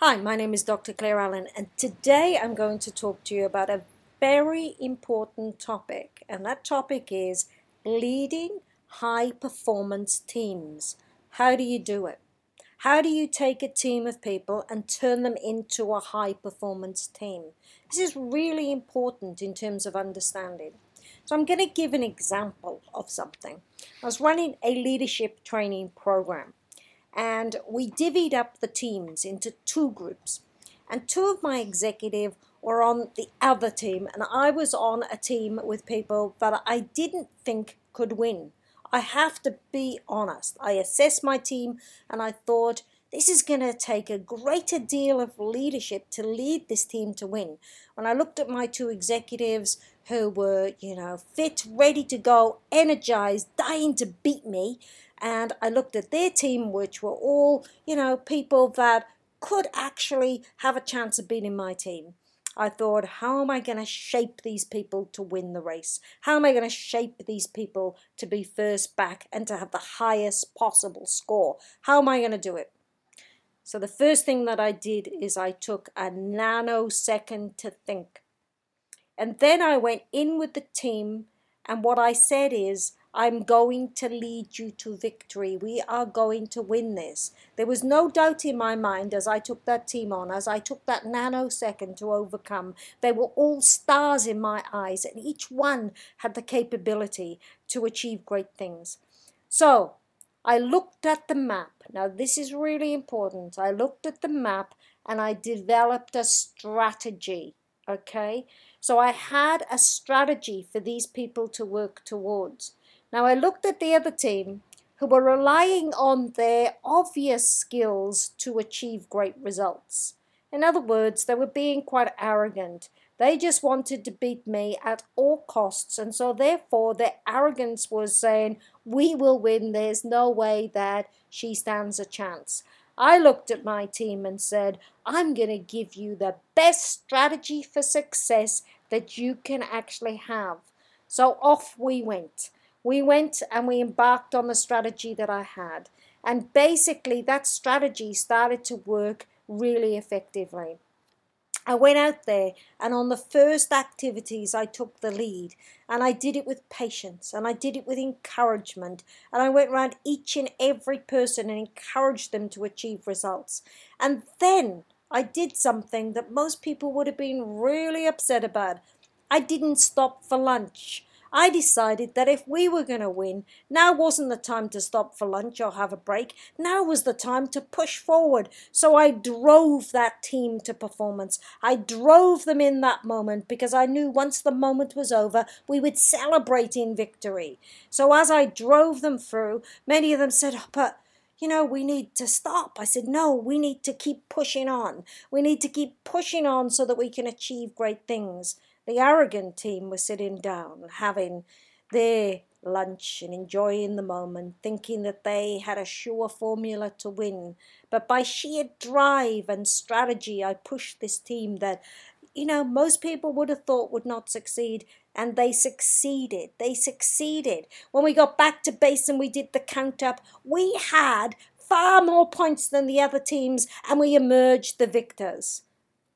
Hi, my name is Dr. Claire Allen, and today I'm going to talk to you about a very important topic, and that topic is leading high-performance teams. How do you do it? How do you take a team of people and turn them into a high-performance team? This is really important in terms of understanding. So I'm going to give an example of something. I was running a leadership training program, and we divvied up the teams into two groups. And two of my executives were on the other team, and I was on a team with people that I didn't think could win. I have to be honest. I assessed my team, and I thought, this is going to take a greater deal of leadership to lead this team to win. When I looked at my two executives who were, fit, ready to go, energized, dying to beat me, and I looked at their team, which were all, people that could actually have a chance of beating my team, I thought, how am I going to shape these people to win the race? How am I going to shape these people to be first back and to have the highest possible score? How am I going to do it? So the first thing that I did is I took a nanosecond to think. And then I went in with the team, and what I said is, I'm going to lead you to victory. We are going to win this. There was no doubt in my mind as I took that team on, as I took that nanosecond to overcome. They were all stars in my eyes, and each one had the capability to achieve great things. So I looked at the map. Now, this is really important. I looked at the map and I developed a strategy, okay? So I had a strategy for these people to work towards. Now, I looked at the other team who were relying on their obvious skills to achieve great results. In other words, they were being quite arrogant. They just wanted to beat me at all costs, and so therefore their arrogance was saying, we will win, there's no way that she stands a chance. I looked at my team and said, I'm going to give you the best strategy for success that you can actually have. So off we went. We went and we embarked on the strategy that I had. And basically that strategy started to work really effectively. I went out there, and on the first activities I took the lead, and I did it with patience, and I did it with encouragement, and I went around each and every person and encouraged them to achieve results. And then I did something that most people would have been really upset about. I didn't stop for lunch. I decided that if we were going to win, now wasn't the time to stop for lunch or have a break. Now was the time to push forward. So I drove that team to performance. I drove them in that moment because I knew once the moment was over, we would celebrate in victory. So as I drove them through, many of them said, oh, but we need to stop. I said, no, we need to keep pushing on. We need to keep pushing on so that we can achieve great things. The arrogant team were sitting down, having their lunch and enjoying the moment, thinking that they had a sure formula to win. But by sheer drive and strategy, I pushed this team that, most people would have thought would not succeed, and they succeeded. They succeeded. When we got back to base and we did the count-up, we had far more points than the other teams, and we emerged the victors.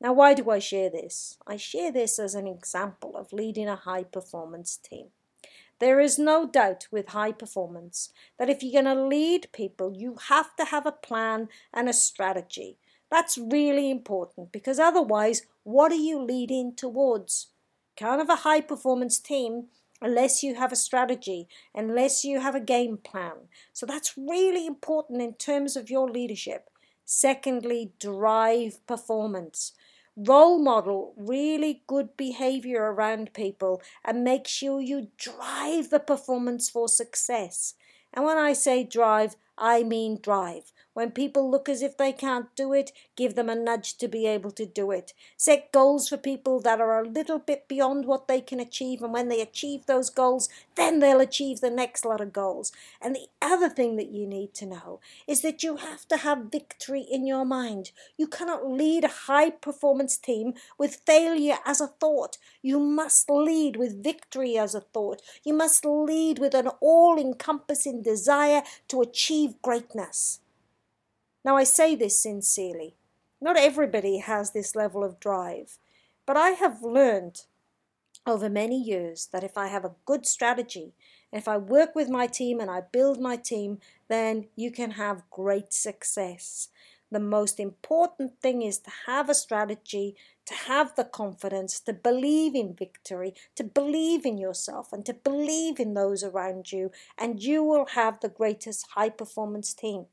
Now, why do I share this? I share this as an example of leading a high-performance team. There is no doubt with high performance that if you're going to lead people, you have to have a plan and a strategy. That's really important because otherwise, what are you leading towards? Can't have a high-performance team unless you have a strategy, unless you have a game plan. So that's really important in terms of your leadership. Secondly, drive performance. Role model really good behavior around people and make sure you drive the performance for success. And when I say drive, I mean drive. When people look as if they can't do it, give them a nudge to be able to do it. Set goals for people that are a little bit beyond what they can achieve, and when they achieve those goals, then they'll achieve the next lot of goals. And the other thing that you need to know is that you have to have victory in your mind. You cannot lead a high-performance team with failure as a thought. You must lead with victory as a thought. You must lead with an all-encompassing desire to achieve greatness. Now, I say this sincerely. Not everybody has this level of drive, but I have learned over many years that if I have a good strategy, if I work with my team and I build my team, then you can have great success. The most important thing is to have a strategy, to have the confidence, to believe in victory, to believe in yourself, and to believe in those around you, and you will have the greatest high-performance team.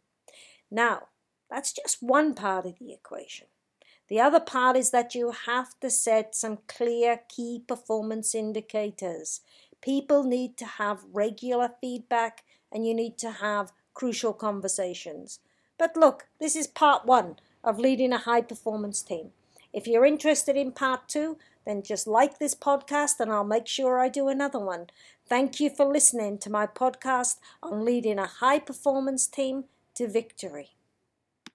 Now, that's just one part of the equation. The other part is that you have to set some clear key performance indicators. People need to have regular feedback, and you need to have crucial conversations. But look, this is part one of leading a high-performance team. If you're interested in part two, then just like this podcast and I'll make sure I do another one. Thank you for listening to my podcast on leading a high-performance team to victory.